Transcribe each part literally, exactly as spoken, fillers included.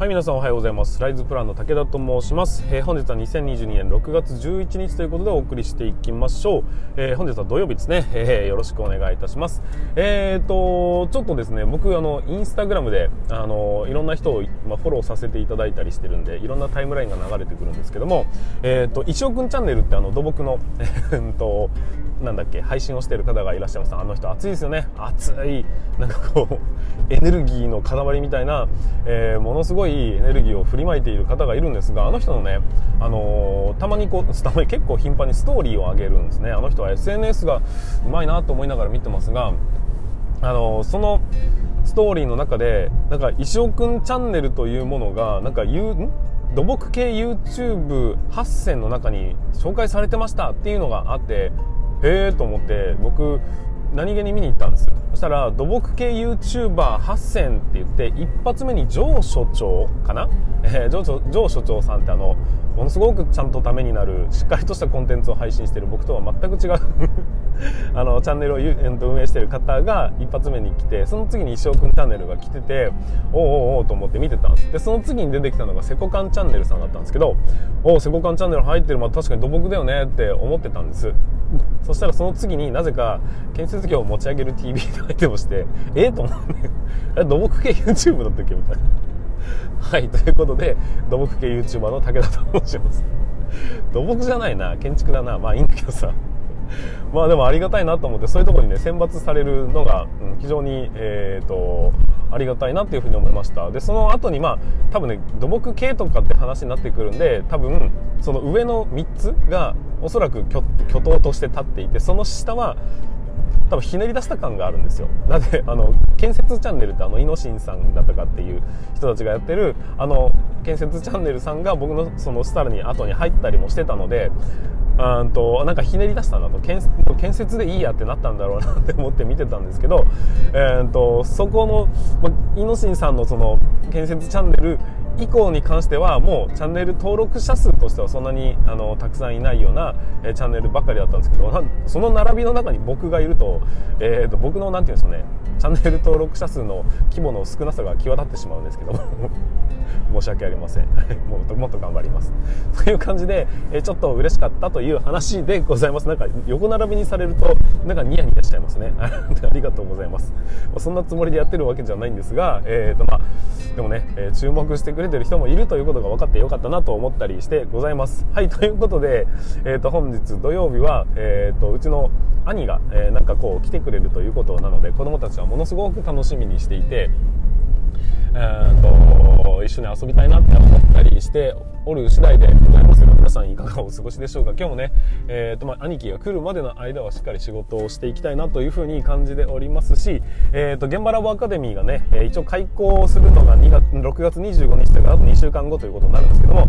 はい、皆さんおはようございます。ライズプランの武田と申します。えー、本日はにせんにじゅうにねんろくがつじゅういちにちということでお送りしていきましょう。えー、本日は土曜日ですね。えー、よろしくお願いいたします。えーとちょっとですね、僕あのインスタグラムであのいろんな人を、まあ、フォローさせていただいたりしてるんで、いろんなタイムラインが流れてくるんですけども、えーと石尾くんチャンネルってあの土木のとなんだっけ配信をしている方がいらっしゃいました。あの人熱いですよね。熱い、なんかこうエネルギーの塊みたいな、えー、ものすごいエネルギーを振りまいている方がいるんですが、あの人のね、あのー、たまにこうたまに結構頻繁にストーリーを上げるんですね。あの人は エスエヌエス がうまいなと思いながら見てますが、あのー、そのストーリーの中でなんか石尾くんチャンネルというものがなんか言うん土木系 ユーチューブはっせん の中に紹介されてましたっていうのがあって、えーと思って僕何気に見に行ったんです。そしたら土木系 ユーチューバーはっせん って言って一発目に上所長かな、えー、上, 上所長さんってあのものすごくちゃんとためになるしっかりとしたコンテンツを配信している僕とは全く違うあのチャンネルを運営している方が一発目に来て、その次に石尾くんチャンネルが来てて、おうおうおうと思って見てたんです。でその次に出てきたのがセコカンチャンネルさんだったんですけど、おうセコカンチャンネル入ってる、まあ、確かに土木だよねって思ってたんです。そしたらその次になぜか建設業を持ち上げる ティーブイ と入ってまして、えー、と思ってあれ土木系 ユーチューブ だったっけみたいなはいということで土木系 ユーチューバー の武田と申します。土木じゃないな、建築だな、まあいいんだけどさまあでもありがたいなと思って、そういうところにね選抜されるのが、うん、非常に、えー、とありがたいなっていうふうに思いました。でその後にまあ多分ね土木系とかって話になってくるんで、多分その上のみっつがおそらく巨頭として立っていて、その下は多分ひねり出した感があるんですよ。なぜあの建設チャンネルってあのイノシンさんだったかっていう人たちがやってるあの建設チャンネルさんが僕のそのスターに後に入ったりもしてたので、あーとなんかひねり出したなと、建設、建設でいいやってなったんだろうなって思って見てたんですけど、えー、とそこの、ま、イノシンさんのその建設チャンネル以降に関してはもうチャンネル登録者数としてはそんなにあのたくさんいないような、えー、チャンネルばかりだったんですけど、なその並びの中に僕がいると、えー、と僕のなんていうんですかね、チャンネル登録者数の規模の少なさが際立ってしまうんですけど申し訳ありませんも, うもっと頑張りますという感じで、えー、ちょっと嬉しかったという話でございます。なんか横並びにされるとなんかニヤニヤしちゃいますねありがとうございます。そんなつもりでやってるわけじゃないんですが、えーとまあ、でもね、えー、注目してくれくれてる人もいるということが分かってよかったなと思ったりしてございます。はい、ということで、えー、と本日土曜日は、えー、とうちの兄が、えー、なんかこう来てくれるということなので、子どもたちはものすごく楽しみにしていて、えー、と一緒に遊びたいなって思ったりしておる次第でございますが、皆さんいかがお過ごしでしょうか。今日もね、えーとまあ、兄貴が来るまでの間はしっかり仕事をしていきたいなというふうに感じておりますし、えーと現場ラボアカデミーがね、えー、一応開校するのがろくがつにじゅうごにちというかあとにしゅうかんごということになるんですけども、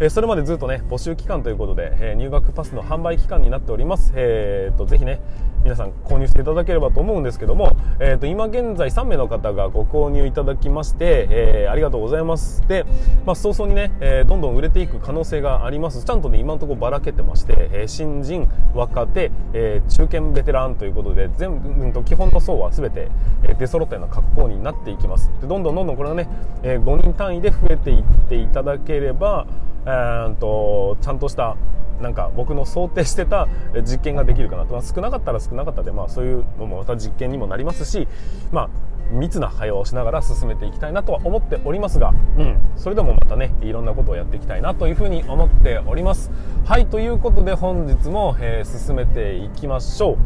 えー、それまでずっとね募集期間ということで、えー、入学パスの販売期間になっております。えーとぜひね皆さん購入していただければと思うんですけども、えーと今現在さんめいの方がご購入いただきまして、えー、ありがとうございます。で、まあ、早々にね、えー、どんどん売れていく可能性があります。ちゃんとね今のところばらけてまして、えー、新人、若手、えー、中堅、ベテランということで全部、うん、と基本の層は全て、えー、出揃ったような格好になっていきます。でどんどんどんどんこれがね、えー、ごにん単位で増えていっていただければ、えー、とちゃんとしたなんか僕の想定してた実験ができるかなと、まあ、少なかったら少なかったで、まあ、そういうのもまた実験にもなりますし、まあ密な会話をしながら進めていきたいなとは思っておりますが、うん、それでもまたねいろんなことをやっていきたいなというふうに思っております。はい、ということで本日も、えー、進めていきましょう。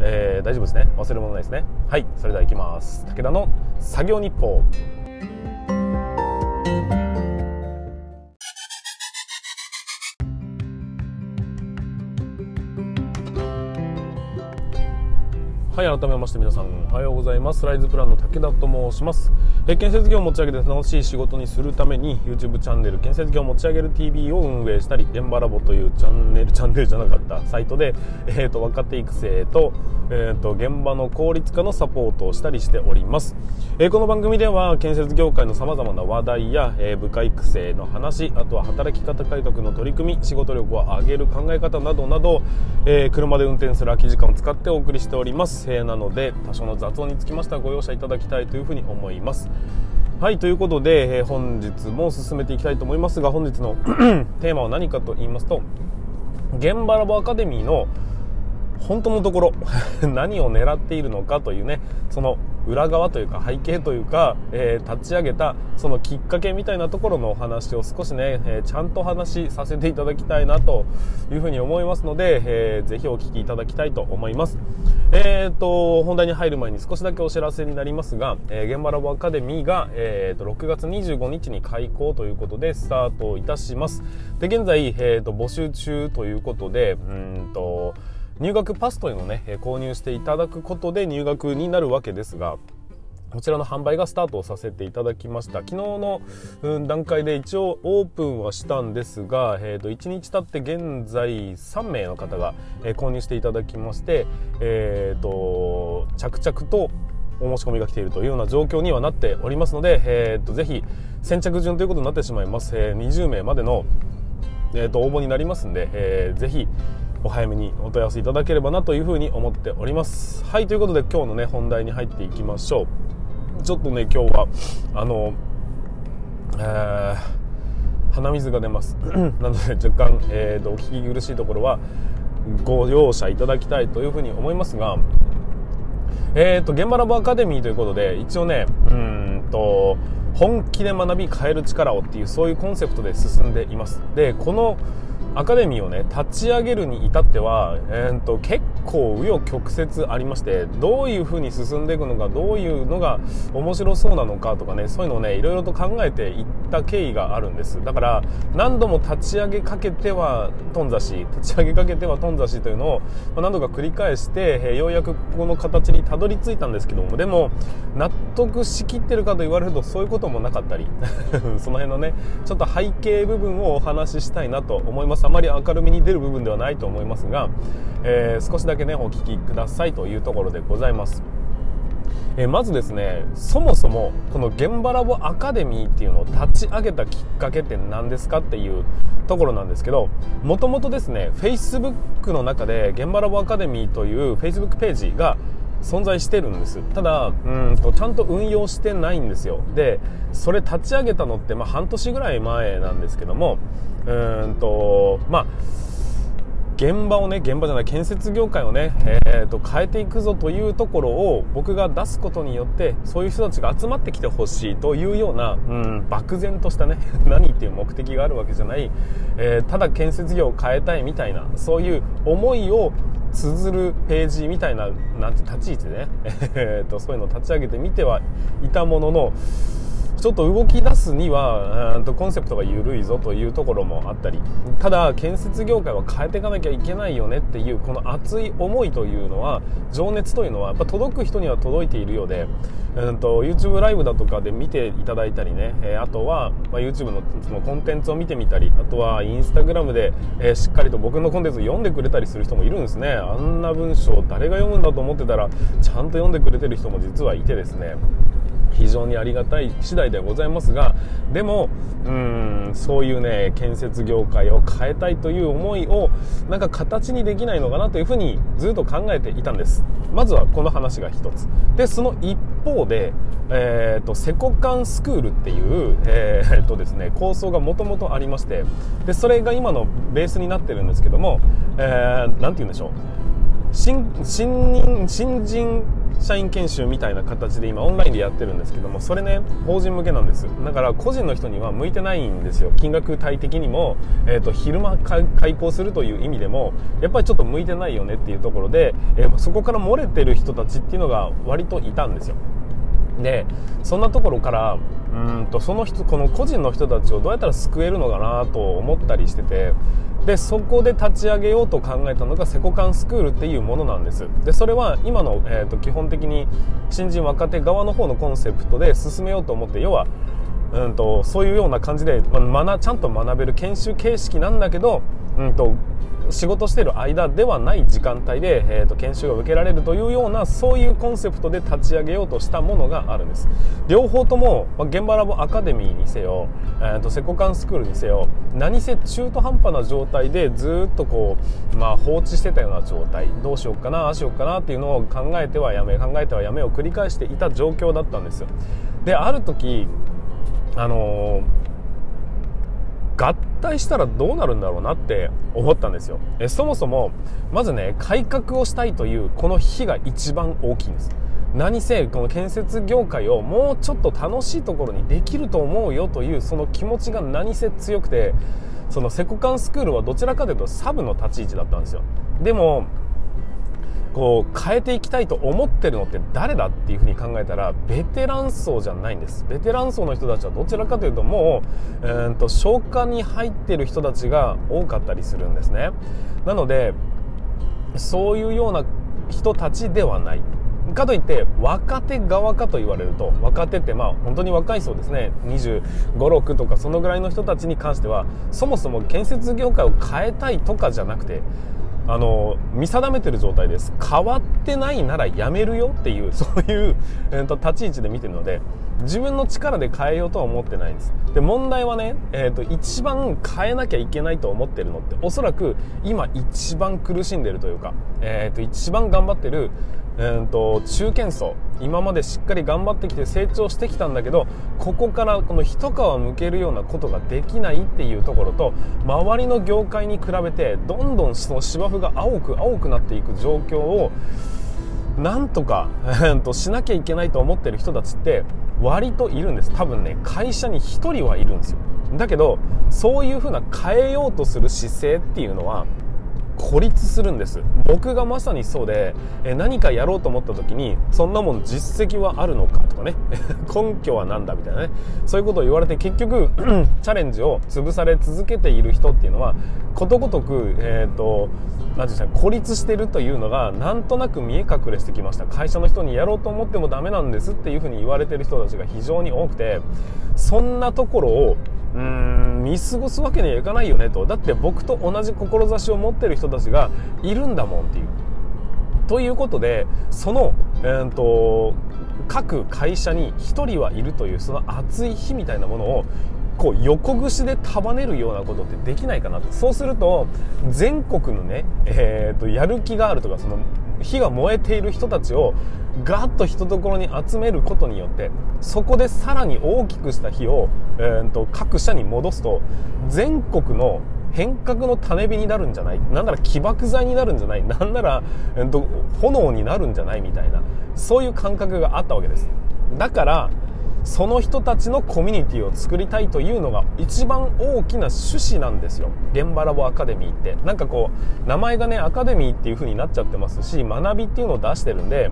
えー、大丈夫ですね、忘れ物ないですね。はい、それではいきます。武田の作業日報。はい、改めまして皆さんおはようございます。ライズプランの武田と申します。え建設業を持ち上げて楽しい仕事にするために ユーチューブ チャンネル建設業を持ち上げる ティーブイ を運営したり、現場ラボというチャンネルチャンネルじゃなかったサイトで、えー、と若手育成と、えー、と現場の効率化のサポートをしたりしております。えー、この番組では建設業界のさまざまな話題や、えー、部下育成の話、あとは働き方改革の取り組み、仕事力を上げる考え方などなど、えー、車で運転する空き時間を使ってお送りしております。なので多少の雑音につきましてはご容赦いただきたいというふうに思います。はい、ということで、えー、本日も進めていきたいと思いますが、本日のテーマは何かと言いますと、現場ラボアカデミーの本当のところ何を狙っているのかというね、その裏側というか背景というか、えー、立ち上げたそのきっかけみたいなところのお話を少しね、えー、ちゃんと話しさせていただきたいなというふうに思いますので、えー、ぜひお聞きいただきたいと思います。えーと本題に入る前に少しだけお知らせになりますが、えー、現場ラボアカデミーが、えー、とろくがつにじゅうごにちに開講ということでスタートいたします。で現在、えー、と募集中ということで、うーんと入学パスというのをね、購入していただくことで入学になるわけですが、こちらの販売がスタートをさせていただきました。昨日の段階で一応オープンはしたんですが、えー、といちにち経って現在さんめいの方が購入していただきまして、えー、と着々とお申し込みが来ているというような状況にはなっておりますので、えー、とぜひ先着順ということになってしまいます。にじゅうめいまでの、えー、と応募になりますので、えー、ぜひお早めにお問い合わせいただければなというふうに思っております。はい、ということで今日のね本題に入っていきましょう。ちょっとね今日はあの、えー、鼻水が出ますなので若干、えーと、お聞き苦しいところはご容赦いただきたいというふうに思いますが、えーと現場ラボアカデミーということで一応ねうーんと本気で学び変える力をっていうそういうコンセプトで進んでいます。でこのアカデミーをね立ち上げるに至っては、えー、と結構紆余曲折ありまして、どういう風に進んでいくのか、どういうのが面白そうなのかとかね、そういうのをねいろいろと考えていった経緯があるんです。だから何度も立ち上げかけては頓挫し立ち上げかけては頓挫しというのを何度か繰り返して、えー、ようやくこの形にたどり着いたんですけども、でも納得しきってるかと言われるとそういうこともなかったりその辺のねちょっと背景部分をお話ししたいなと思います。あまり明るみに出る部分ではないと思いますが、えー、少しだけねお聞きくださいというところでございます。えー、まずですね、そもそもこの現場ラボアカデミーっていうのを立ち上げたきっかけって何ですかっていうところなんですけど、もともとですね Facebook の中で現場ラボアカデミーという Facebook ページが存在してるんです。ただうんとちゃんと運用してないんですよ。でそれ立ち上げたのって、まあ、半年ぐらい前なんですけども、うーんとまあ現場をね現場じゃない建設業界をね、えー、と変えていくぞというところを僕が出すことによってそういう人たちが集まってきてほしいというような、うん、漠然としたね何っていう目的があるわけじゃない、えー、ただ建設業を変えたいみたいなそういう思いを綴るページみたいななんて立ち位置でね、えー、とそういうのを立ち上げてみてはいたものの、ちょっと動き出すにはうんとコンセプトが緩いぞというところもあったり、ただ建設業界は変えていかなきゃいけないよねっていうこの熱い思いというのは情熱というのはやっぱ届く人には届いているようで、うんと YouTube ライブだとかで見ていただいたりね、えー、あとは、まあ、YouTube のそのコンテンツを見てみたり、あとは Instagram で、えー、しっかりと僕のコンテンツを読んでくれたりする人もいるんですね。あんな文章誰が読むんだと思ってたらちゃんと読んでくれてる人も実はいてですね、非常にありがたい次第ではございますが、でもうーんそういうね建設業界を変えたいという思いをなんか形にできないのかなというふうにずっと考えていたんです。まずはこの話が一つで、その一方で、えー、とセコカンスクールっていう、えーとですね、構想がもともとありまして、でそれが今のベースになってるんですけども、えー、なんて言うんでしょう、新, 新, 人新人社員研修みたいな形で今オンラインでやってるんですけども、それね法人向けなんです。だから個人の人には向いてないんですよ。金額帯的にも、えー、と昼間開講するという意味でもやっぱりちょっと向いてないよねっていうところで、えー、そこから漏れてる人たちっていうのが割といたんですよ。でそんなところからうんとその人この個人の人たちをどうやったら救えるのかなと思ったりしてて、でそこで立ち上げようと考えたのがセコカンスクールっていうものなんです。でそれは今の、えー、と基本的に新人若手側の方のコンセプトで進めようと思って、要はうんとそういうような感じで、ま、学ちゃんと学べる研修形式なんだけど、うんと仕事してる間ではない時間帯で、えー、と研修が受けられるというようなそういうコンセプトで立ち上げようとしたものがあるんです。両方とも、まあ、現場ラボアカデミーにせよ、えー、とセコカンスクールにせよ、何せ中途半端な状態でずっとこう、まあ、放置してたような状態、どうしようかなあしようかなっていうのを考えてはやめ考えてはやめを繰り返していた状況だったんですよ。である時あの合体したらどうなるんだろうなって思ったんですよ。えそもそもまずね、改革をしたいというこの火が一番大きいんです。何せこの建設業界をもうちょっと楽しいところにできると思うよというその気持ちが何せ強くて、そのセコカンスクールはどちらかというとサブの立ち位置だったんですよ。でもこう変えていきたいと思ってるのって誰だっていうふうに考えたら、ベテラン層じゃないんです。ベテラン層の人たちはどちらかというともう、えー、と消化に入ってる人たちが多かったりするんですね。なのでそういうような人たちではない。かといって若手側かと言われると、若手ってまあ本当に若い層ですね、にじゅうご、ろくとかそのぐらいの人たちに関しては、そもそも建設業界を変えたいとかじゃなくて、あの見定めてる状態です。変わってないならやめるよっていう、そういう、えー、と立ち位置で見てるので、自分の力で変えようとは思ってないんです。で問題はね、えー、と一番変えなきゃいけないと思ってるのって、おそらく今一番苦しんでるというか、えー、と一番頑張ってる、えー、と中堅層、今までしっかり頑張ってきて成長してきたんだけど、ここからこの一皮むけるようなことができないっていうところと、周りの業界に比べてどんどんその芝生が青く青くなっていく状況をなんとかしなきゃいけないと思ってる人たちって割といるんです。多分ね、会社に一人はいるんですよ。だけどそういうふうな変えようとする姿勢っていうのは孤立するんです。僕がまさにそうで、え何かやろうと思った時に、そんなもん実績はあるのかとかね根拠はなんだみたいなね、そういうことを言われて結局チャレンジを潰され続けている人っていうのは、ことごとく、えーと、なんていうんですか、孤立してるというのがなんとなく見え隠れしてきました。会社の人にやろうと思ってもダメなんですっていうふうに言われてる人たちが非常に多くて、そんなところをうーん見過ごすわけにはいかないよねと。だって僕と同じ志を持ってる人たちがいるんだもんっていう。ということで、その、えー、と各会社に一人はいるという、その熱い火みたいなものをこう横串で束ねるようなことってできないかなと。そうすると全国のね、えー、とやる気があるとか、その火が燃えている人たちをガッと一ところに集めることによって、そこでさらに大きくした火を、えー、と各社に戻すと、全国の変革の種火になるんじゃない、なんなら起爆剤になるんじゃない、なんなら、えー、と炎になるんじゃないみたいな、そういう感覚があったわけです。だからその人たちのコミュニティを作りたいというのが一番大きな趣旨なんですよ。現場ラボアカデミーってなんかこう名前がね、アカデミーっていう風になっちゃってますし、学びっていうのを出してるんで、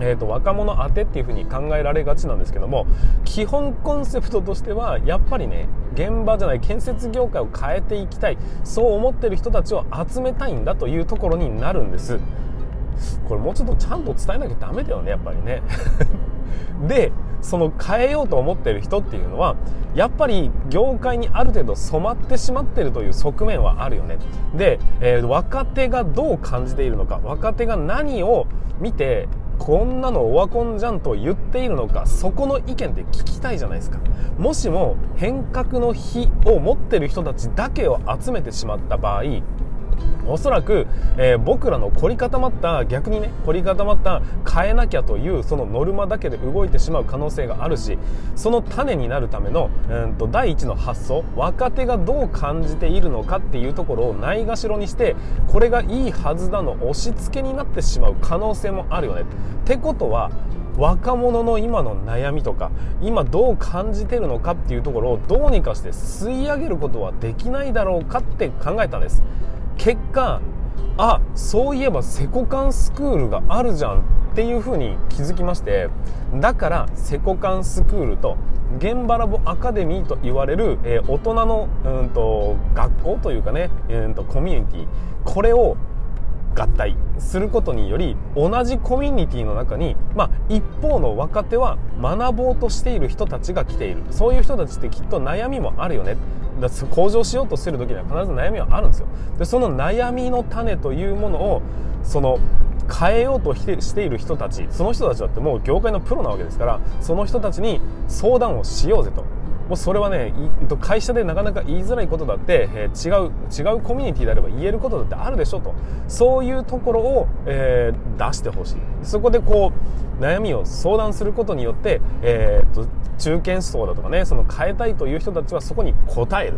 えーと、若者当てっていう風に考えられがちなんですけども、基本コンセプトとしてはやっぱりね、現場じゃない建設業界を変えていきたい、そう思ってる人たちを集めたいんだというところになるんです。これもうちょっとちゃんと伝えなきゃダメだよね、やっぱりねで、その変えようと思ってる人っていうのはやっぱり業界にある程度染まってしまってるという側面はあるよね。で、えー、若手がどう感じているのか、若手が何を見てこんなのオワコンじゃんと言っているのか、そこの意見って聞きたいじゃないですか。もしも変革の火を持ってる人たちだけを集めてしまった場合、おそらく、えー、僕らの凝り固まった逆にね凝り固まった変えなきゃというそのノルマだけで動いてしまう可能性があるし、その種になるための、えー、と第一の発想、若手がどう感じているのかっていうところをないがしろにして、これがいいはずだの押し付けになってしまう可能性もあるよね。ってことは若者の今の悩みとか、今どう感じてるのかっていうところをどうにかして吸い上げることはできないだろうかって考えたんです。結果、あ、そういえばセコカンスクールがあるじゃんっていう風に気づきまして、だからセコカンスクールと現場ラボアカデミーと言われる、えー、大人のうんと学校というかね、うんとコミュニティ、これを合体することにより、同じコミュニティの中に、まあ、一方の若手は学ぼうとしている人たちが来ている。そういう人たちってきっと悩みもあるよね。だから向上しようとしてる時には必ず悩みはあるんですよ。で、その悩みの種というものをその変えようとしている人たち、その人たちだってもう業界のプロなわけですから、その人たちに相談をしようぜと。もうそれはね、会社でなかなか言いづらいことだって、えー、違う違うコミュニティであれば言えることだってあるでしょと、そういうところを、えー、出してほしい。そこでこう悩みを相談することによって、えー、っと中堅層だとかね、その変えたいという人たちはそこに答える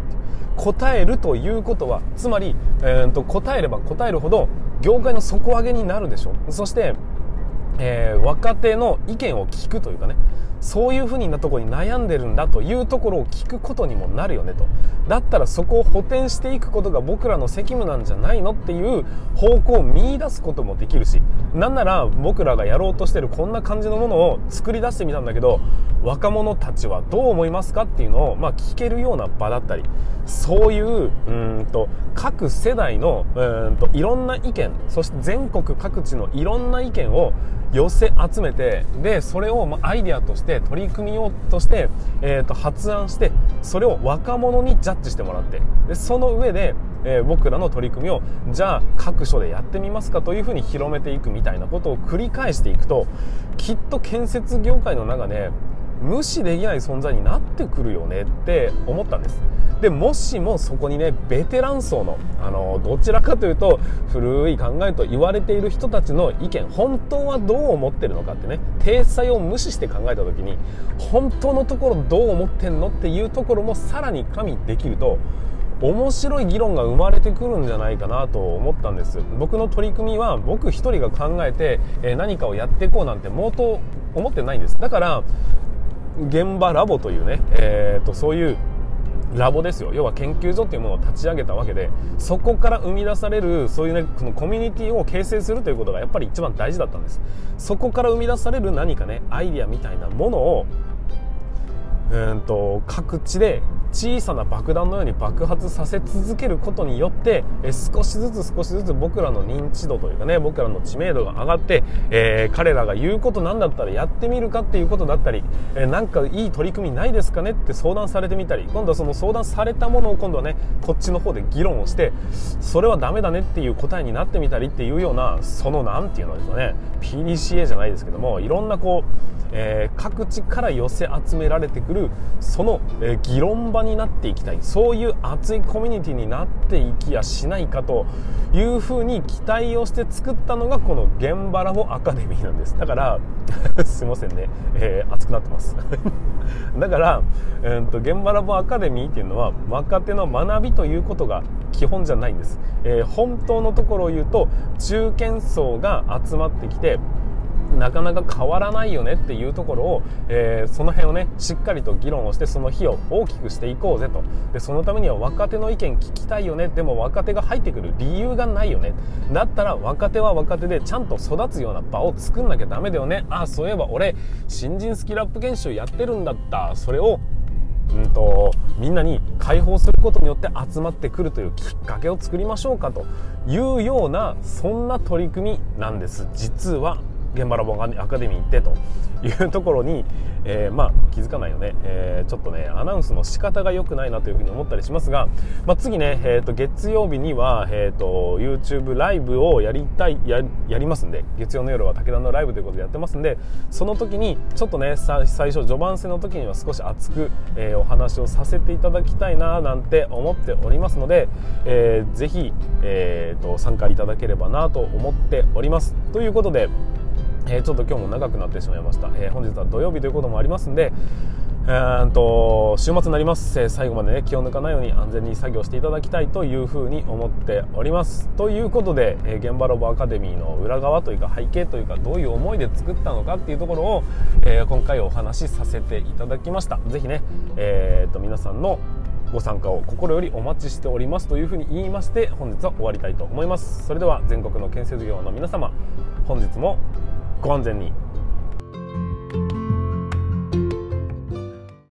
答えるということは、つまり、えー、っと答えれば答えるほど業界の底上げになるでしょ。そしてえー、若手の意見を聞くというかね、そういうふうなところに悩んでるんだというところを聞くことにもなるよねと。だったらそこを補填していくことが僕らの責務なんじゃないのっていう方向を見出すこともできるし、なんなら僕らがやろうとしてるこんな感じのものを作り出してみたんだけど、若者たちはどう思いますかっていうのを、まあ、聞けるような場だったり、そういう、うーんと各世代のうーんといろんな意見、そして全国各地のいろんな意見を寄せ集めて、でそれをまあアイデアとして取り組みようとして、えー、と発案して、それを若者にジャッジしてもらって、でその上で、えー、僕らの取り組みをじゃあ各所でやってみますかというふうに広めていくみたいなことを繰り返していくと、きっと建設業界の中で無視できない存在になってくるよねって思ったんです。でもしもそこにね、ベテラン層の、あのどちらかというと古い考えと言われている人たちの意見、本当はどう思ってるのかってね、体裁を無視して考えた時に本当のところどう思ってんのっていうところもさらに加味できると、面白い議論が生まれてくるんじゃないかなと思ったんです。僕の取り組みは僕一人が考えて、えー、何かをやっていこうなんてもうと思ってないんです。だから現場ラボというね、えー、とそういうラボですよ。要は研究所というものを立ち上げたわけで、そこから生み出されるそういうね、このコミュニティを形成するということがやっぱり一番大事だったんです。そこから生み出される何かね、アイディアみたいなものをうーんと各地で小さな爆弾のように爆発させ続けることによって、え少しずつ少しずつ僕らの認知度というかね、僕らの知名度が上がって、えー、彼らが言うことなんだったらやってみるかっていうことだったり、えー、なんかいい取り組みないですかねって相談されてみたり、今度はその相談されたものを今度はね、こっちの方で議論をして、それはダメだねっていう答えになってみたりっていうような、そのなんていうのですかね、 ピーディーシーエー じゃないですけども、いろんなこう、えー、各地から寄せ集められてくるその、えー、議論場になっていきたい、そういう熱いコミュニティになっていきやしないかというふうに期待をして作ったのがこの現場ラボアカデミーなんです。だからすいませんね、えー、熱くなってますだから、えー、と現場ラボアカデミーっていうのは若手の学びということが基本じゃないんです、えー、本当のところを言うと中堅層が集まってきて、なかなか変わらないよねっていうところを、えー、その辺をねしっかりと議論をして、その火を大きくしていこうぜと。でそのためには若手の意見聞きたいよね、でも若手が入ってくる理由がないよね、だったら若手は若手でちゃんと育つような場を作んなきゃダメだよね。あ、そういえば俺新人スキルアップ研修やってるんだった、それをうんとみんなに開放することによって集まってくるというきっかけを作りましょうかというような、そんな取り組みなんです、実は現場ラボアカデミーってというところに、えー、まあ気づかないよね、えー、ちょっとねアナウンスの仕方が良くないなというふうに思ったりしますが、まあ、次ね、えー、と月曜日には、えー、と YouTube ライブをやりたい や, やりますんで、月曜の夜は武田のライブということでやってますんで、その時にちょっとね最初序盤戦の時には少し熱く、えー、お話をさせていただきたいななんて思っておりますので、えー、ぜひ、えー、と参加いただければなと思っておりますということで、えー、ちょっと今日も長くなってしまいました、えー、本日は土曜日ということもありますんで、えー、と週末になります、えー、最後まで、ね、気を抜かないように安全に作業していただきたいというふうに思っておりますということで、えー、現場ロボアカデミーの裏側というか背景というか、どういう思いで作ったのかっていうところを、えー、今回お話しさせていただきました。ぜひね、えー、と皆さんのご参加を心よりお待ちしておりますというふうに言いまして、本日は終わりたいと思います。それでは全国の建設業の皆様、本日もご安全に。